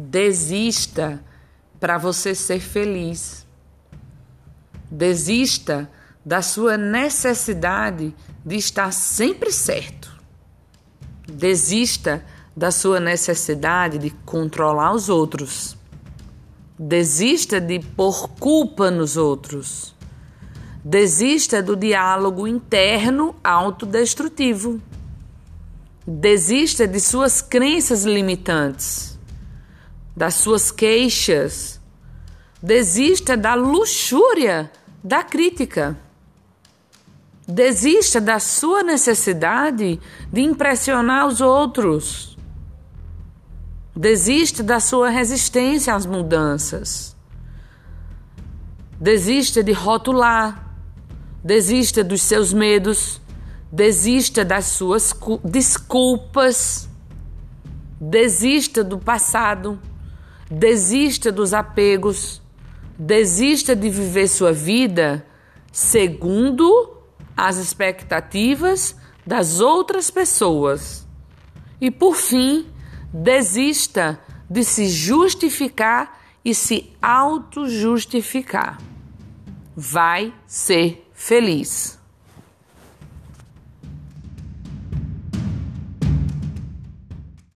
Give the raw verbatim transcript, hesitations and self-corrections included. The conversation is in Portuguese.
Desista para você ser feliz. Desista da sua necessidade de estar sempre certo. Desista da sua necessidade de controlar os outros. Desista de pôr culpa nos outros. Desista do diálogo interno autodestrutivo. Desista de suas crenças limitantes, das suas queixas. Desista da luxúria da crítica. Desista da sua necessidade de impressionar os outros. Desista da sua resistência às mudanças. Desista de rotular. Desista dos seus medos. Desista das suas desculpas. Desista do passado. Desista dos apegos. Desista de viver sua vida segundo as expectativas das outras pessoas. E, por fim, desista de se justificar e se auto-justificar. Vai ser feliz.